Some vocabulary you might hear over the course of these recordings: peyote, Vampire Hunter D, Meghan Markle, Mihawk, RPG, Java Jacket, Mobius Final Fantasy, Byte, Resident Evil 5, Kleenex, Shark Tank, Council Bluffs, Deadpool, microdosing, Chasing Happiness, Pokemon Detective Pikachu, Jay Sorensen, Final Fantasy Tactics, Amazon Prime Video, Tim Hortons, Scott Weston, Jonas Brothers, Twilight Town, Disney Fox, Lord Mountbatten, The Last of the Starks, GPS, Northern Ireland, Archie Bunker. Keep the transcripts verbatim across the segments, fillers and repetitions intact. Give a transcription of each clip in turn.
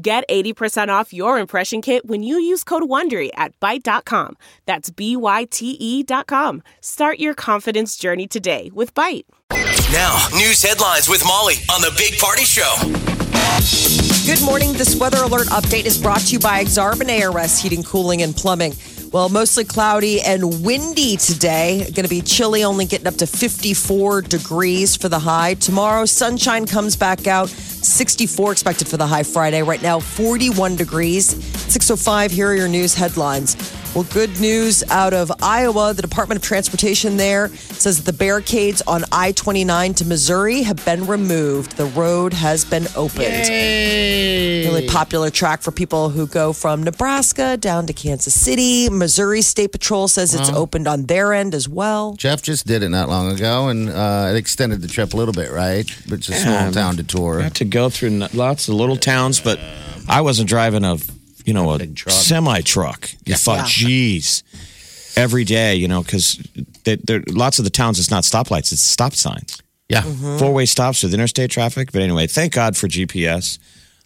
Get eighty percent off your impression kit when you use code WONDERY at Byte dot com. That's B Y T E dot com. Start your confidence journey today with Byte. Now, news headlines with Molly on The Big Party Show. Good morning. This weather alert update is brought to you by Exarban A R S Heating, Cooling, and Plumbing. Well, mostly cloudy and windy today. Going to be chilly, only getting up to fifty-four degrees for the high. Tomorrow, sunshine comes back out. sixty-four expected for the high Friday. Right now, forty-one degrees. six oh five, here are your news headlines. Well, good news out of Iowa. The Department of Transportation there says that the barricades on I twenty-nine to Missouri have been removed. The road has been opened. Yay. Really popular track for people who go from Nebraska down to Kansas City. Missouri State Patrol says it's uh-huh. opened on their end as well. Jeff just did it not long ago, and uh, it extended the trip a little bit, right? It's a yeah, small I mean, town to tour. I had to go through lots of little towns, but I wasn't driving a... You know, a semi-truck. You thought, geez, every day, you know, because there lots of the towns, it's not stoplights, it's stop signs. Yeah. Mm-hmm. Four-way stops with interstate traffic. But anyway, thank God for G P S.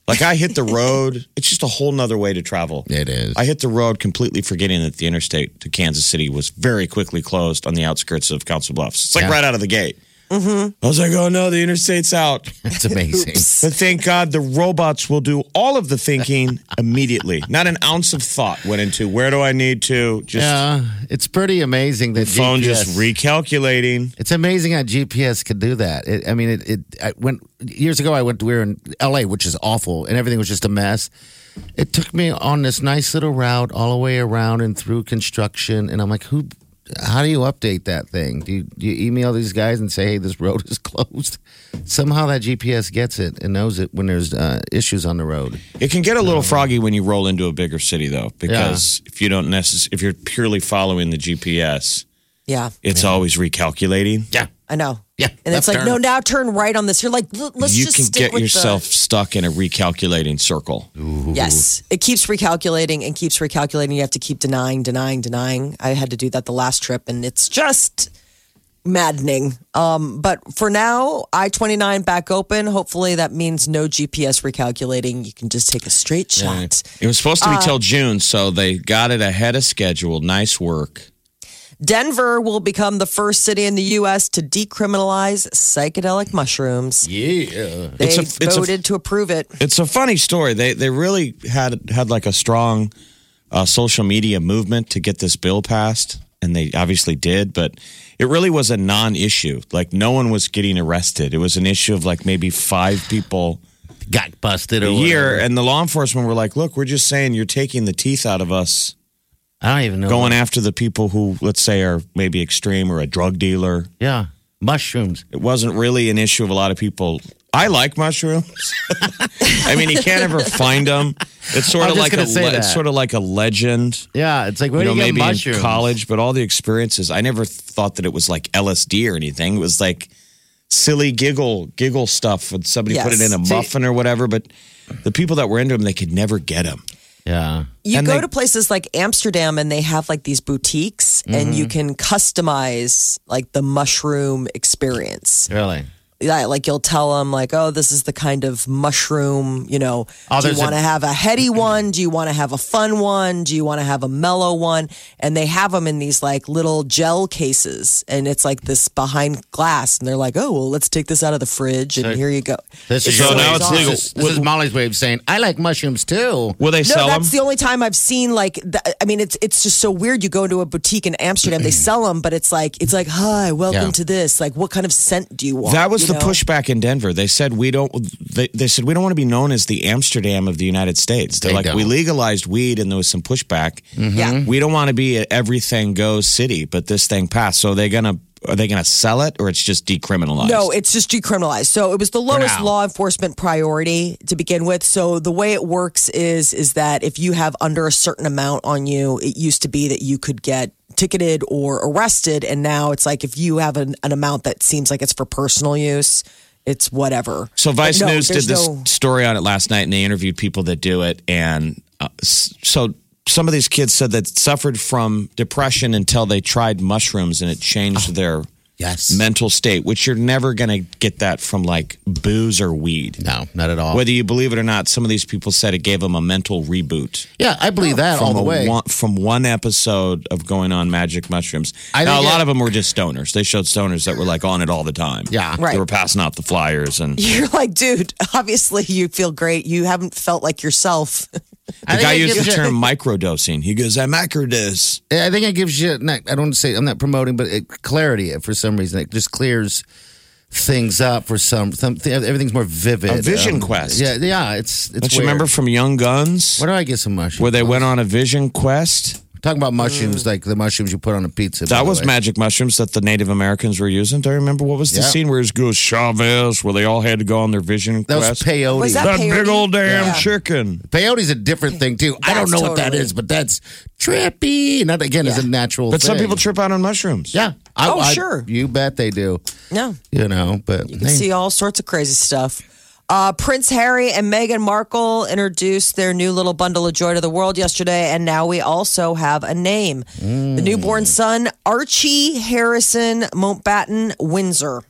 Like, I hit the road. It's just a whole nother way to travel. It is. I hit the road completely forgetting that the interstate to Kansas City was very quickly closed on the outskirts of Council Bluffs. It's like yeah. right out of the gate. Mm-hmm. I was like, oh, no, the interstate's out. That's amazing. But thank God the robots will do all of the thinking immediately. Not an ounce of thought went into where do I need to. Just yeah, it's pretty amazing that the phone G P S, just recalculating. It's amazing how G P S could do that. It, I mean, it. it I went, years ago, I went we were in L A, which is awful, and everything was just a mess. It took me on this nice little route all the way around and through construction, and I'm like, who... How do you update that thing? Do you, do you email these guys and say, hey, this road is closed? Somehow that G P S gets it and knows it when there's uh, issues on the road. It can get a little um, froggy when you roll into a bigger city, though, because yeah. if you don't necess- if you're purely following the G P S, yeah, it's yeah. always recalculating. Yeah, I know. Yeah, and it's like, turn. no, now turn right on this. You're like, let's you just You can stick get with yourself the... stuck in a recalculating circle. Ooh. Yes, it keeps recalculating and keeps recalculating. You have to keep denying, denying, denying. I had to do that the last trip, and it's just maddening. Um, but for now, I twenty-nine back open. Hopefully that means no G P S recalculating. You can just take a straight shot. Right. It was supposed to be uh, till June, so they got it ahead of schedule. Nice work. Denver will become the first city in the U S to decriminalize psychedelic mushrooms. Yeah. They it's a, it's voted a, to approve it. It's a funny story. They they really had had like a strong uh, social media movement to get this bill passed, and they obviously did, but it really was a non-issue. Like, no one was getting arrested. It was an issue of like maybe five people got busted a year, whatever. And the law enforcement were like, look, we're just saying you're taking the teeth out of us. I don't even know. Going that. after the people who, let's say, are maybe extreme or a drug dealer. Yeah. Mushrooms. It wasn't really an issue of a lot of people. I like mushrooms. I mean, you can't ever find them. It's sort of like a le- it's sort of like a legend. Yeah, it's like, where you know, do you maybe get mushrooms? In college, but all the experiences, I never thought that it was like L S D or anything. It was like silly giggle giggle stuff, and somebody yes. put it in a See, muffin or whatever, but the people that were into them, they could never get them. Yeah. You and go they, to places like Amsterdam and they have like these boutiques mm-hmm. and you can customize like the mushroom experience. Really? Yeah, like you'll tell them like, oh, this is the kind of mushroom, you know, oh, do you want to a- have a heady one? Do you want to have a fun one? Do you want to have a mellow one? And they have them in these like little gel cases and it's like this behind glass and they're like, oh, well, let's take this out of the fridge and so, here you go. This is so your now it's legal. This, this is Molly's way of saying, I like mushrooms too. Will they sell them? No, that's them? The only time I've seen like, th- I mean, it's it's just so weird. You go to a boutique in Amsterdam, they sell them, but it's like, it's like, hi, welcome yeah. to this. Like, what kind of scent do you want? That was you the pushback in Denver. They said we don't they, they said we don't want to be known as the Amsterdam of the United States. They're they like don't. We legalized weed and there was some pushback. Mm-hmm. Yeah. We don't want to be an everything goes city, but this thing passed. So they're going to are they going to sell it, or it's just decriminalized? No, it's just decriminalized. So it was the lowest law enforcement priority to begin with. So the way it works is, is that if you have under a certain amount on you, it used to be that you could get ticketed or arrested. And now it's like, if you have an, an amount that seems like it's for personal use, it's whatever. So Vice no, News did this no... story on it last night, and they interviewed people that do it. And uh, so some of these kids said that suffered from depression until they tried mushrooms, and it changed oh, their yes. mental state, which you're never going to get that from like booze or weed. No, not at all. Whether you believe it or not, some of these people said it gave them a mental reboot. Yeah, I believe that from all the way. One, from one episode of going on magic mushrooms. I now, a lot it, of them were just stoners. They showed stoners that were like on it all the time. Yeah. Right. They were passing out the flyers. And you're like, dude, obviously you feel great. You haven't felt like yourself. The guy used the term microdosing. He goes, I microdose. I think it gives you, not, I don't say, I'm not promoting, but it, clarity for some reason. It just clears things up for some, some everything's more vivid. A vision um, quest. Yeah, yeah. It's, it's Don't you remember from Young Guns? Where do I get some mushrooms? Where they went on a vision quest? Talking about mushrooms, mm. like the mushrooms you put on a pizza. That was magic mushrooms that the Native Americans were using. Do you remember what was the yeah. scene where it goes Chavez, where they all had to go on their vision that quest? That was peyote. Was that that peyote? Big old damn yeah. chicken. Peyote's a different thing, too. That's I don't know totally. what that is, but that's trippy. Not again, yeah. it's a natural but thing. But some people trip out on mushrooms. Yeah. I, oh, I, sure. You bet they do. Yeah. You know, but... You can hey. see all sorts of crazy stuff. Uh, Prince Harry and Meghan Markle introduced their new little bundle of joy to the world yesterday, and now we also have a name. Mm. The newborn son, Archie Harrison Mountbatten Windsor.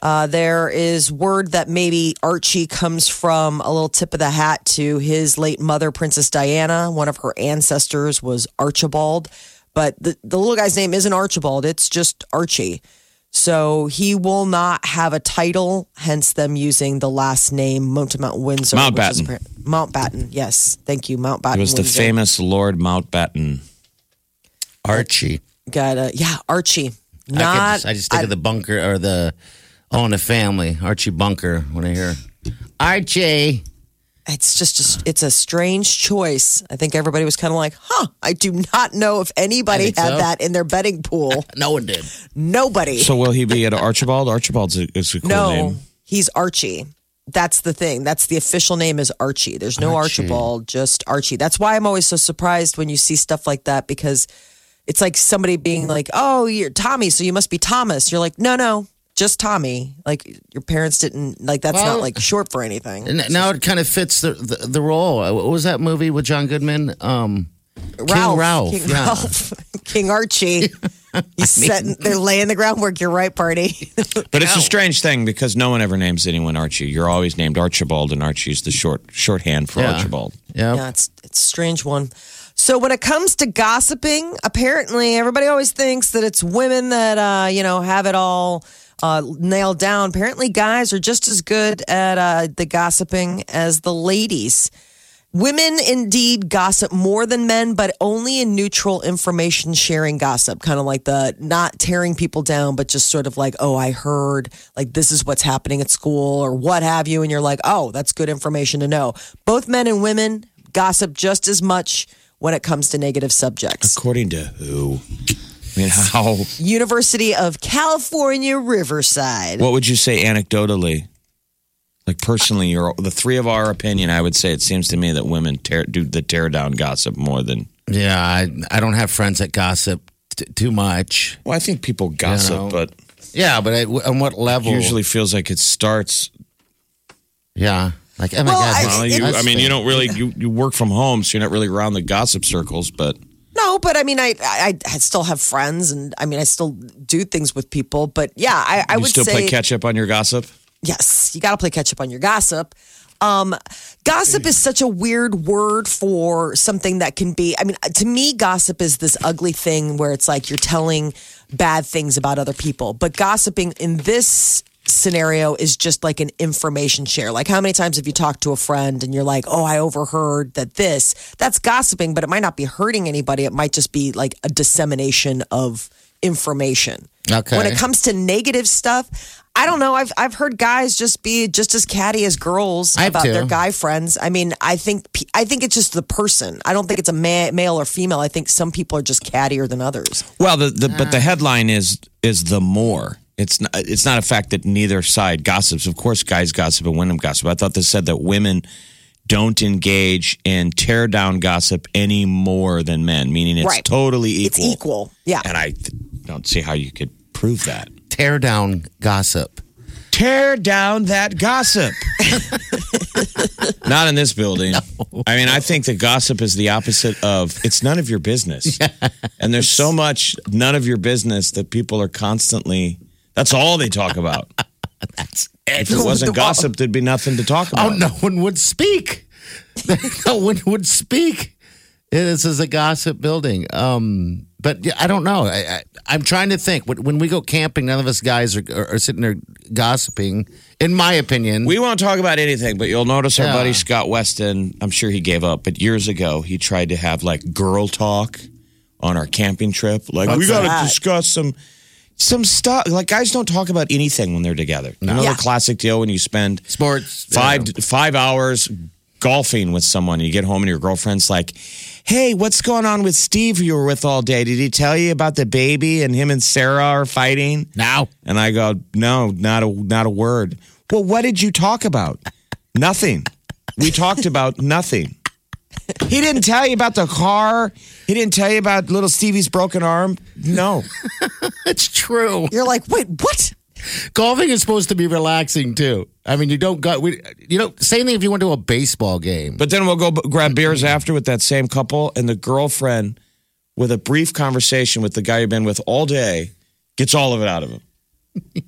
Uh, there is word that maybe Archie comes from a little tip of the hat to his late mother, Princess Diana. One of her ancestors was Archibald, but the, the little guy's name isn't Archibald, it's just Archie. So he will not have a title, hence them using the last name Mountbatten Windsor. Mountbatten. Which is, Mountbatten, yes. Thank you, Mountbatten It was Windsor. The famous Lord Mountbatten. Archie. Got a, yeah, Archie. Not, I, just, I just think I, of the bunker or the, oh, in the family, Archie Bunker, when I hear Archie. It's just, a, it's a strange choice. I think everybody was kind of like, huh, I do not know if anybody had so. that in their betting pool. No one did. Nobody. So will he be at Archibald? Archibald's a, is a cool no, name. No, he's Archie. That's the thing. That's the official name is Archie. There's no Archie. Archibald, just Archie. That's why I'm always so surprised when you see stuff like that, because it's like somebody being like, oh, you're Tommy, so you must be Thomas. You're like, no, no. Just Tommy, like your parents didn't like. That's well, not like short for anything. N- now it kind of fits the, the the role. What was that movie with John Goodman? Um, Ralph, King Ralph, King, yeah. Ralph. King Archie. He's setting, they're laying the groundwork. You're right, party. But it's a strange thing because no one ever names anyone Archie. You're always named Archibald, and Archie's the short shorthand for yeah. Archibald. Yeah, yeah, it's it's a strange one. So when it comes to gossiping, apparently everybody always thinks that it's women that uh, you know have it all. Uh, nailed down. Apparently, guys are just as good at uh, the gossiping as the ladies. Women indeed gossip more than men, but only in neutral information sharing gossip, kind of like the not tearing people down, but just sort of like, oh, I heard, like, this is what's happening at school or what have you. And you're like, oh, that's good information to know. Both men and women gossip just as much when it comes to negative subjects. According to who? I mean, how? University of California, Riverside. What would you say anecdotally? Like personally, your the three of our opinion, I would say it seems to me that women tear, do the tear down gossip more than... Yeah, I, I don't have friends that gossip t- too much. Well, I think people gossip, you know, but... Yeah, but I, on what level? It usually feels like it starts... Yeah. Like, oh my well, God. I, well, you, I mean, you don't really... You, you work from home, so you're not really around the gossip circles, but... No, but I mean, I, I I still have friends, and I mean, I still do things with people. But yeah, I, I would say... You still play catch up on your gossip? Yes, you got to play catch up on your gossip. Um, gossip is such a weird word for something that can be... I mean, to me, gossip is this ugly thing where it's like you're telling bad things about other people. But gossiping in this scenario is just like an information share. Like, how many times have you talked to a friend and you're like, oh, I overheard that this, that's gossiping, but it might not be hurting anybody. It might just be like a dissemination of information. Okay. When it comes to negative stuff, I don't know. I've I've heard guys just be just as catty as girls about their guy friends. I mean, I think I think it's just the person. I don't think it's a ma- male or female. I think some people are just cattier than others. Well, the, the uh. but the headline is is the more. It's not, it's not a fact that neither side gossips. Of course, guys gossip and women gossip. I thought this said that women don't engage in tear down gossip any more than men, meaning it's right. totally equal. It's equal, yeah. And I th- don't see how you could prove that. Tear down gossip. Tear down that gossip. Not in this building. No. I mean, I think that gossip is the opposite of, it's none of your business. Yeah. And there's so much none of your business that people are constantly, that's all they talk about. That's if it wasn't gossip, there'd be nothing to talk about. Oh, no one would speak. No one would speak. This is a gossip building. Um, but I don't know. I, I, I'm trying to think. When we go camping, none of us guys are, are, are sitting there gossiping, in my opinion. We won't talk about anything, but you'll notice our yeah. buddy Scott Weston, I'm sure he gave up, but years ago, he tried to have like girl talk on our camping trip. Like, What's we got to discuss some... Some stuff, like guys don't talk about anything when they're together. No. Another yeah. classic deal when you spend sports five yeah. five hours golfing with someone. You get home and your girlfriend's like, hey, what's going on with Steve who you were with all day? Did he tell you about the baby and him and Sarah are fighting? No. And I go, no, not a, not a word. Well, what did you talk about? Nothing. We talked about nothing. He didn't tell you about the car. He didn't tell you about little Stevie's broken arm. No. It's true. You're like, wait, what? Golfing is supposed to be relaxing, too. I mean, you don't got, we, you know, same thing if you went to a baseball game. But then we'll go b- grab beers after with that same couple, and the girlfriend, with a brief conversation with the guy you've been with all day, gets all of it out of him.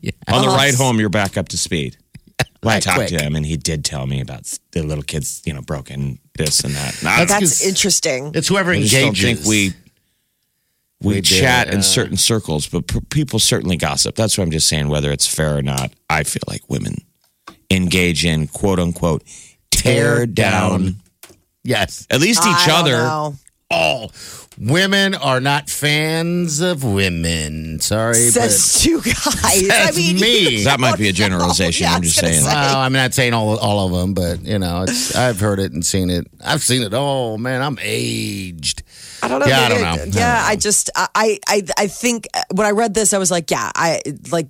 Yeah. On the ride home, you're back up to speed. Well, I talked quick. to him, and he did tell me about the little kids, you know, broken this and that. No, that's interesting. It's whoever engages. I just don't think we we, we chat did, uh, in certain circles, but p- people certainly gossip. That's what I'm just saying. Whether it's fair or not, I feel like women engage in quote unquote tear down. Yes, at least each I other. Oh, women are not fans of women. Sorry. Says two guys. Says I mean, me. That might be a generalization. Yeah, I'm just saying. Say. Well, I'm not saying all, all of them, but, you know, it's, I've heard it and seen it. I've seen it. Oh, man, I'm aged. I don't know. Yeah, I don't know. Yeah, I just, I, I, I think when I read this, I was like, yeah, I, like,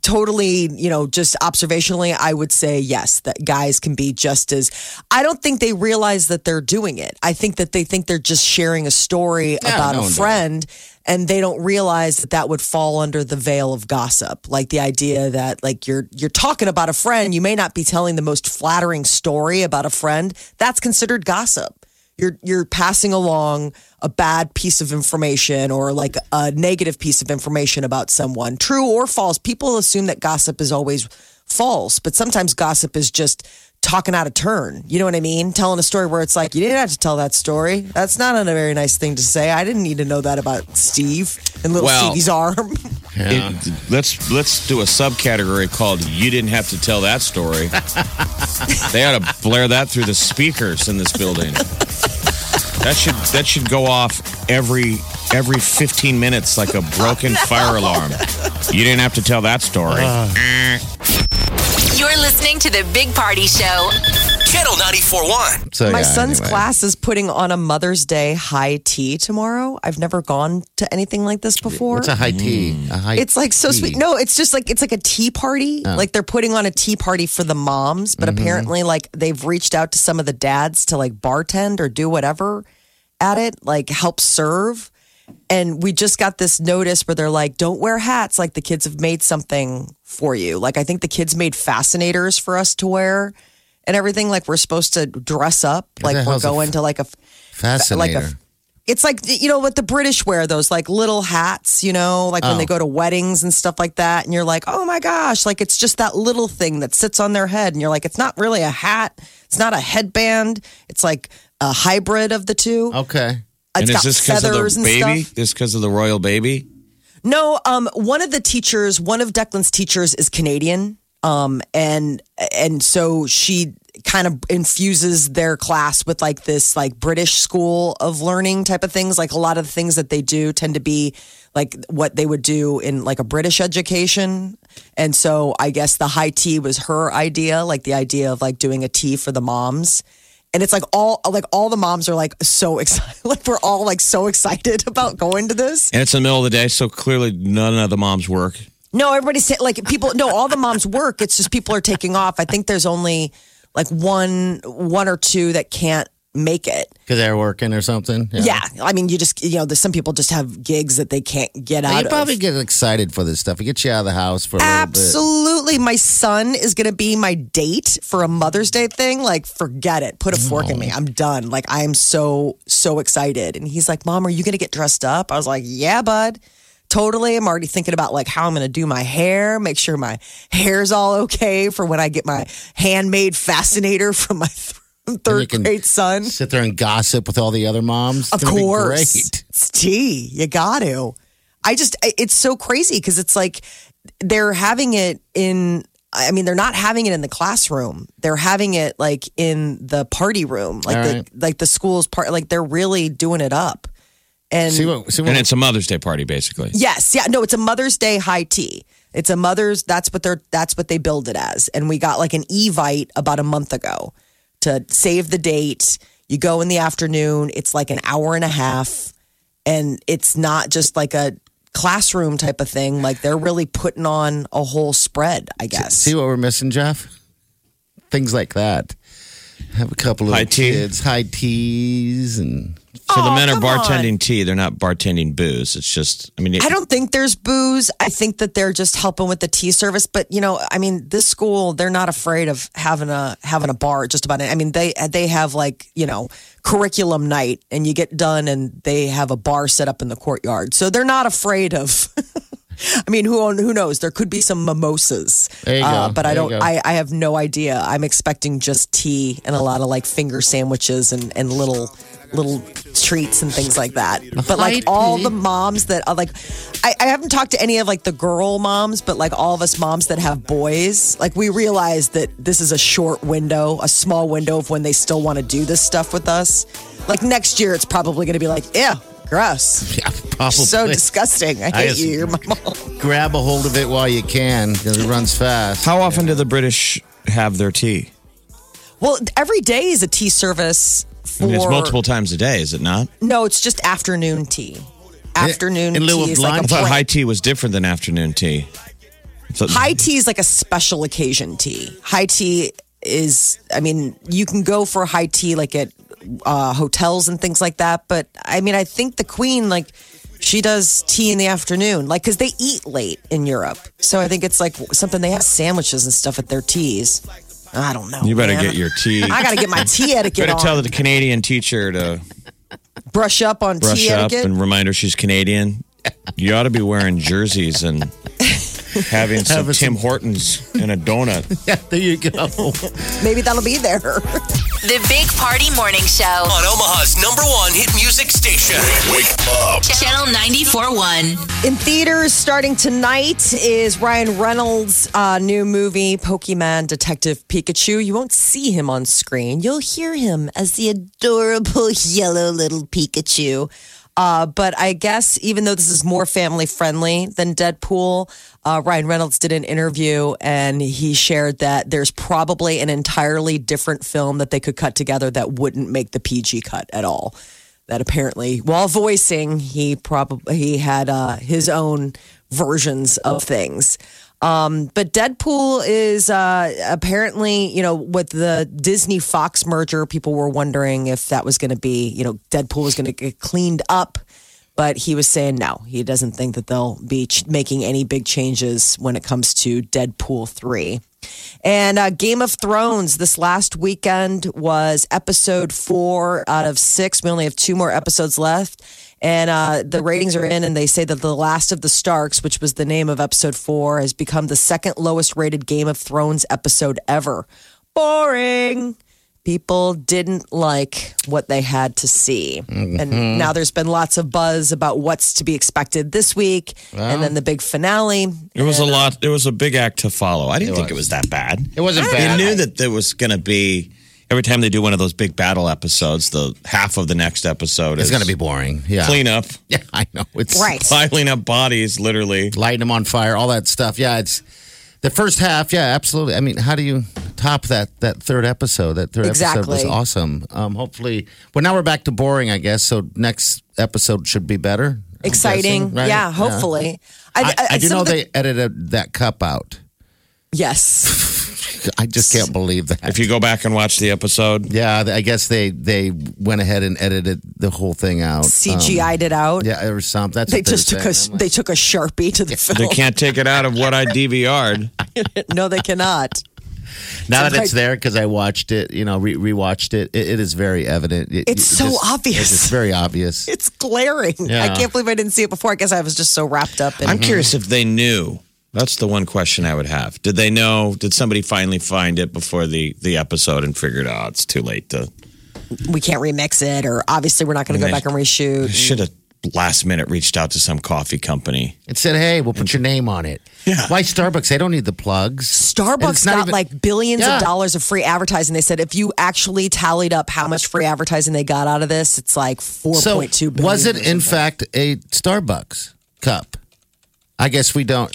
totally, you know, just observationally, I would say yes, that guys can be just as, I don't think they realize that they're doing it. I think that they think they're just sharing a story yeah, about no a friend does. And they don't realize that that would fall under the veil of gossip. Like the idea that like you're, you're talking about a friend, you may not be telling the most flattering story about a friend. That's considered gossip. You're you're passing along a bad piece of information or like a negative piece of information about someone, true or false. People assume that gossip is always false, but sometimes gossip is just talking out of turn. You know what I mean? Telling a story where it's like, you didn't have to tell that story. That's not a very nice thing to say. I didn't need to know that about Steve and little well, Stevie's arm. Yeah. It, let's let's do a subcategory called You Didn't Have to Tell That Story. They ought to blare that through the speakers in this building. That should that should go off every every fifteen minutes like a broken oh, no. fire alarm. You didn't have to tell that story. Uh. You're listening to the Big Party Show, Channel ninety-four point one. So, My yeah, son's anyway. class is putting on a Mother's Day high tea tomorrow. I've never gone to anything like this before. What's a high tea? Mm. A high it's like so tea. sweet. No, it's just like it's like a tea party. Oh. Like they're putting on a tea party for the moms, but mm-hmm. apparently, like they've reached out to some of the dads to like bartend or do whatever at it, like help serve. And we just got this notice where they're like, don't wear hats. Like the kids have made something for you. Like I think the kids made fascinators for us to wear and everything. Like we're supposed to dress up. Like we're going f- to like a fascinator. Like a, it's like, you know, what the British wear, those like little hats, you know, like oh. when they go to weddings and stuff like that. And you're like, oh my gosh, like it's just that little thing that sits on their head. And you're like, it's not really a hat. It's not a headband. It's like a hybrid of the two. Okay. It's and is this because of the baby? This because of the royal baby? No, um, one of the teachers, one of Declan's teachers is Canadian. Um, and and so she kind of infuses their class with like this like British school of learning type of things. Like a lot of the things that they do tend to be like what they would do in like a British education. And so I guess the high tea was her idea, like the idea of like doing a tea for the moms. And it's like all like all the moms are like so excited. Like we're all like so excited about going to this. And it's in the middle of the day, so clearly none of the moms work. No, everybody's like people. No, all the moms work. It's just people are taking off. I think there's only like one, one or two that can't make it because they're working or something. Yeah. yeah, I mean, you just you know, there's some people just have gigs that they can't get out. You probably of. get excited for this stuff. It gets you out of the house for a absolutely. Little bit. My son is going to be my date for a Mother's Day thing. Like, forget it. Put a fork oh. in me. I'm done. Like, I am so so excited. And he's like, "Mom, are you going to get dressed up?" I was like, "Yeah, bud." Totally. I'm already thinking about like how I'm going to do my hair, make sure my hair's all okay for when I get my handmade fascinator from my th- third grade son. Sit there and gossip with all the other moms. Of course. Great. It's tea. You got to. I just, it's so crazy because it's like they're having it in, I mean, they're not having it in the classroom. They're having it like in the party room, like, right. the, like the school's part, like they're really doing it up. And, see what, see what, and it's a Mother's Day party, basically. Yes, yeah, no, it's a Mother's Day high tea. It's a mother's. That's what they're. That's what they build it as. And we got like an Evite about a month ago to save the date. You go in the afternoon. It's like an hour and a half, and it's not just like a classroom type of thing. Like they're really putting on a whole spread, I guess. See what we're missing, Jeff? Things like that. Have a couple of high kids, tea. high teas, and. So oh, the men are bartending on. tea. They're not bartending booze. It's just, I mean. It, I don't think there's booze. I think that they're just helping with the tea service. But, you know, I mean, this school, they're not afraid of having a having a bar just about it. I mean, they they have like, you know, curriculum night and you get done and they have a bar set up in the courtyard. So they're not afraid of, I mean, who who knows? There could be some mimosas. There you uh, go. But there I don't, I, I have no idea. I'm expecting just tea and a lot of like finger sandwiches and, and little... little treats and things like that. But like all the moms that are like, I, I haven't talked to any of like the girl moms, but like all of us moms that have boys, like we realize that this is a short window, a small window of when they still want to do this stuff with us. Like next year, it's probably going to be like, ew, gross. Yeah, probably. So disgusting. I hate I you. You're my mom. Grab a hold of it while you can because it runs fast. How often yeah. do the British have their tea? Well, every day is a tea service. For, I mean, it's multiple times a day, is it not? No, it's just afternoon tea. Afternoon in, in lieu tea of is lunch? Like I thought high tea was different than afternoon tea. So- high tea is like a special occasion tea. High tea is, I mean, you can go for high tea like at uh, hotels and things like that. But I mean, I think the Queen, like, she does tea in the afternoon, like, because they eat late in Europe. So I think it's like something they have sandwiches and stuff at their teas. I don't know. You better man. get your tea. I got to get my tea etiquette on. You better tell the Canadian teacher to brush up on brush tea up etiquette. And remind her she's Canadian. You ought to be wearing jerseys and having some Have Tim some- Hortons and a donut. Yeah, there you go. Maybe that'll be there. The Big Party Morning Show. On Omaha's number one hit music station. Wake up. Channel ninety-four point one. In theaters starting tonight is Ryan Reynolds' uh, new movie, Pokemon Detective Pikachu. You won't see him on screen. You'll hear him as the adorable yellow little Pikachu. Uh, but I guess even though this is more family friendly than Deadpool, uh, Ryan Reynolds did an interview and he shared that there's probably an entirely different film that they could cut together that wouldn't make the P G cut at all. That apparently, while voicing, he probably he had uh, his own versions of things. Um, but Deadpool is uh, apparently, you know, with the Disney Fox merger, people were wondering if that was going to be, you know, Deadpool was going to get cleaned up. But he was saying no, he doesn't think that they'll be ch- making any big changes when it comes to Deadpool three. And uh, Game of Thrones this last weekend was episode four out of six. We only have two more episodes left. And uh, the ratings are in, and they say that The Last of the Starks, which was the name of episode four, has become the second lowest rated Game of Thrones episode ever. Boring. people didn't like what they had to see. Mm-hmm. And now there's been lots of buzz about what's to be expected this week, well, and then the big finale. It was a lot. It was a big act to follow. I didn't it think was. it was that bad. It wasn't I bad. They knew that there was going to be, every time they do one of those big battle episodes, the half of the next episode it's is... It's going to be boring. Yeah. Cleanup. Yeah, I know. It's right. Piling up bodies, literally. Lighting them on fire, all that stuff. Yeah, it's... The first half, yeah, absolutely. I mean, how do you top that that third episode? That third exactly. episode was awesome. Um, hopefully, well, now we're back to boring, I guess. So next episode should be better. Exciting, guessing, right? yeah. Hopefully, yeah. I, I, I, I do know the- they edited that cup out. Yes, I just can't believe that. If you go back and watch the episode, yeah, I guess they they went ahead and edited the whole thing out, C G I'd um, it out, yeah, or something. That's they just took saying. a like, they took a Sharpie to the yeah. film. They can't take it out of what I D V R'd. No, they cannot. Now that it's there, because I watched it, you know, re- rewatched it, it, it is very evident. It, it's so just, obvious. It's very obvious. It's glaring. Yeah. I can't believe I didn't see it before. I guess I was just so wrapped up. In- I'm curious if they knew. That's the one question I would have. Did they know? Did somebody finally find it before the, the episode and figured, oh, it's too late to... We can't remix it, or obviously we're not going to go back and reshoot. Should have last minute reached out to some coffee company. It said, hey, we'll put your name on it. Yeah. Why Starbucks? They don't need the plugs. Starbucks got even, like billions yeah. of dollars of free advertising. They said if you actually tallied up how much free advertising they got out of this, it's like four point two billion dollars. So was it, in fact, a Starbucks cup? I guess we don't.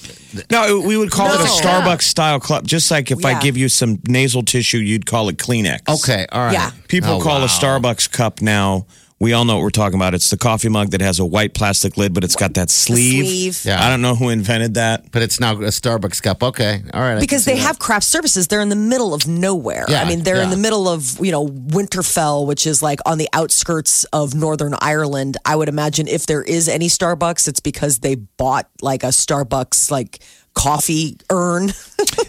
No, we would call no. it a Starbucks-style club. Just like if yeah. I give you some nasal tissue, you'd call it Kleenex. Okay, all right. Yeah. People oh, call wow. a Starbucks cup now. We all know what we're talking about. It's the coffee mug that has a white plastic lid, but it's got that sleeve. sleeve. Yeah. I don't know who invented that. But it's now a Starbucks cup. Okay, all right. Because they that. have craft services. They're in the middle of nowhere. Yeah. I mean, they're yeah. in the middle of, you know, Winterfell, which is like on the outskirts of Northern Ireland. I would imagine if there is any Starbucks, it's because they bought like a Starbucks, like... coffee urn.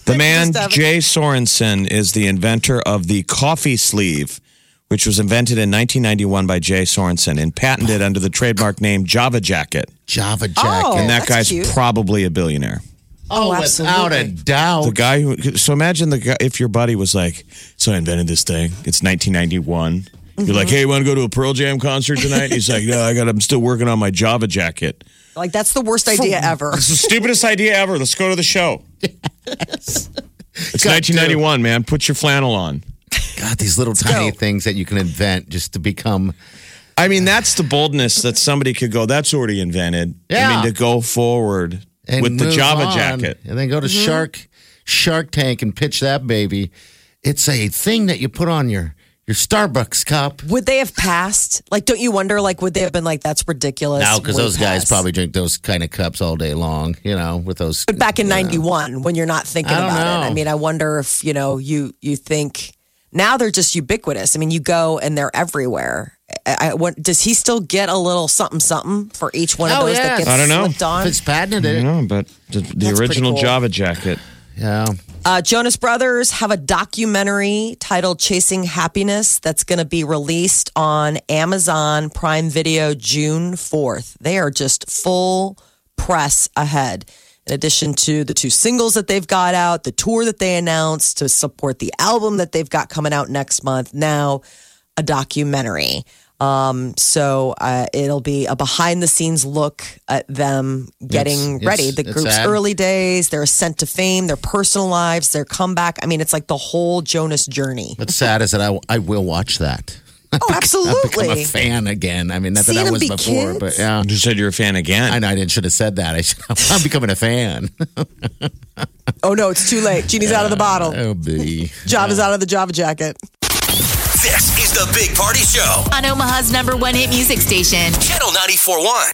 The man, Jay Sorensen, is the inventor of the coffee sleeve, which was invented in nineteen ninety-one by Jay Sorensen and patented under the trademark name Java Jacket. Java Jacket. Oh, and that guy's cute. Probably a billionaire. Oh, without a doubt. The guy who, so imagine the guy, if your buddy was like, so I invented this thing. It's nineteen ninety-one. Mm-hmm. You're like, hey, you want to go to a Pearl Jam concert tonight? He's like, no, I got, I'm still working on my Java Jacket. Like, that's the worst idea For, ever. It's the stupidest idea ever. Let's go to the show. Yes. It's God, nineteen ninety-one, dude. Man. Put your flannel on. God, these little Let's tiny go. things that you can invent just to become... I mean, that's the boldness that somebody could go, that's already invented. Yeah. I mean, to go forward and with the Java on, Jacket. And then go to mm-hmm. Shark Shark Tank and pitch that baby. It's a thing that you put on your... Your Starbucks cup. Would they have passed? Like, don't you wonder, like, would they have been like, that's ridiculous? No, because those pass. guys probably drink those kind of cups all day long, you know, with those. But back in ninety-one, know. when you're not thinking about know. it. I mean, I wonder if, you know, you you think, now they're just ubiquitous. I mean, you go and they're everywhere. I, I, what, does he still get a little something-something for each one oh, of those yeah. that gets I don't know. slipped on? If it's patented. I don't know, but the, the original cool. Java Jacket. Yeah. Uh, Jonas Brothers have a documentary titled Chasing Happiness that's going to be released on Amazon Prime Video June fourth. They are just full press ahead. In addition to the two singles that they've got out, the tour that they announced to support the album that they've got coming out next month, now a documentary. Um, so uh, it'll be a behind-the-scenes look at them getting it's, ready. It's, the group's sad. early days, their ascent to fame, their personal lives, their comeback. I mean, it's like the whole Jonas journey. What's sad is that I, I will watch that. Oh, absolutely. I've become a fan again. I mean, not that I was be before, kids? but yeah. You said you're a fan again. I know, I didn't should have said that. I should, I'm becoming a fan. Oh, no, it's too late. Genie's uh, out of the bottle. Oh, be. Java's yeah. out of the Java Jacket. This is the Big Party Show on Omaha's number one hit music station, Channel ninety-four point one.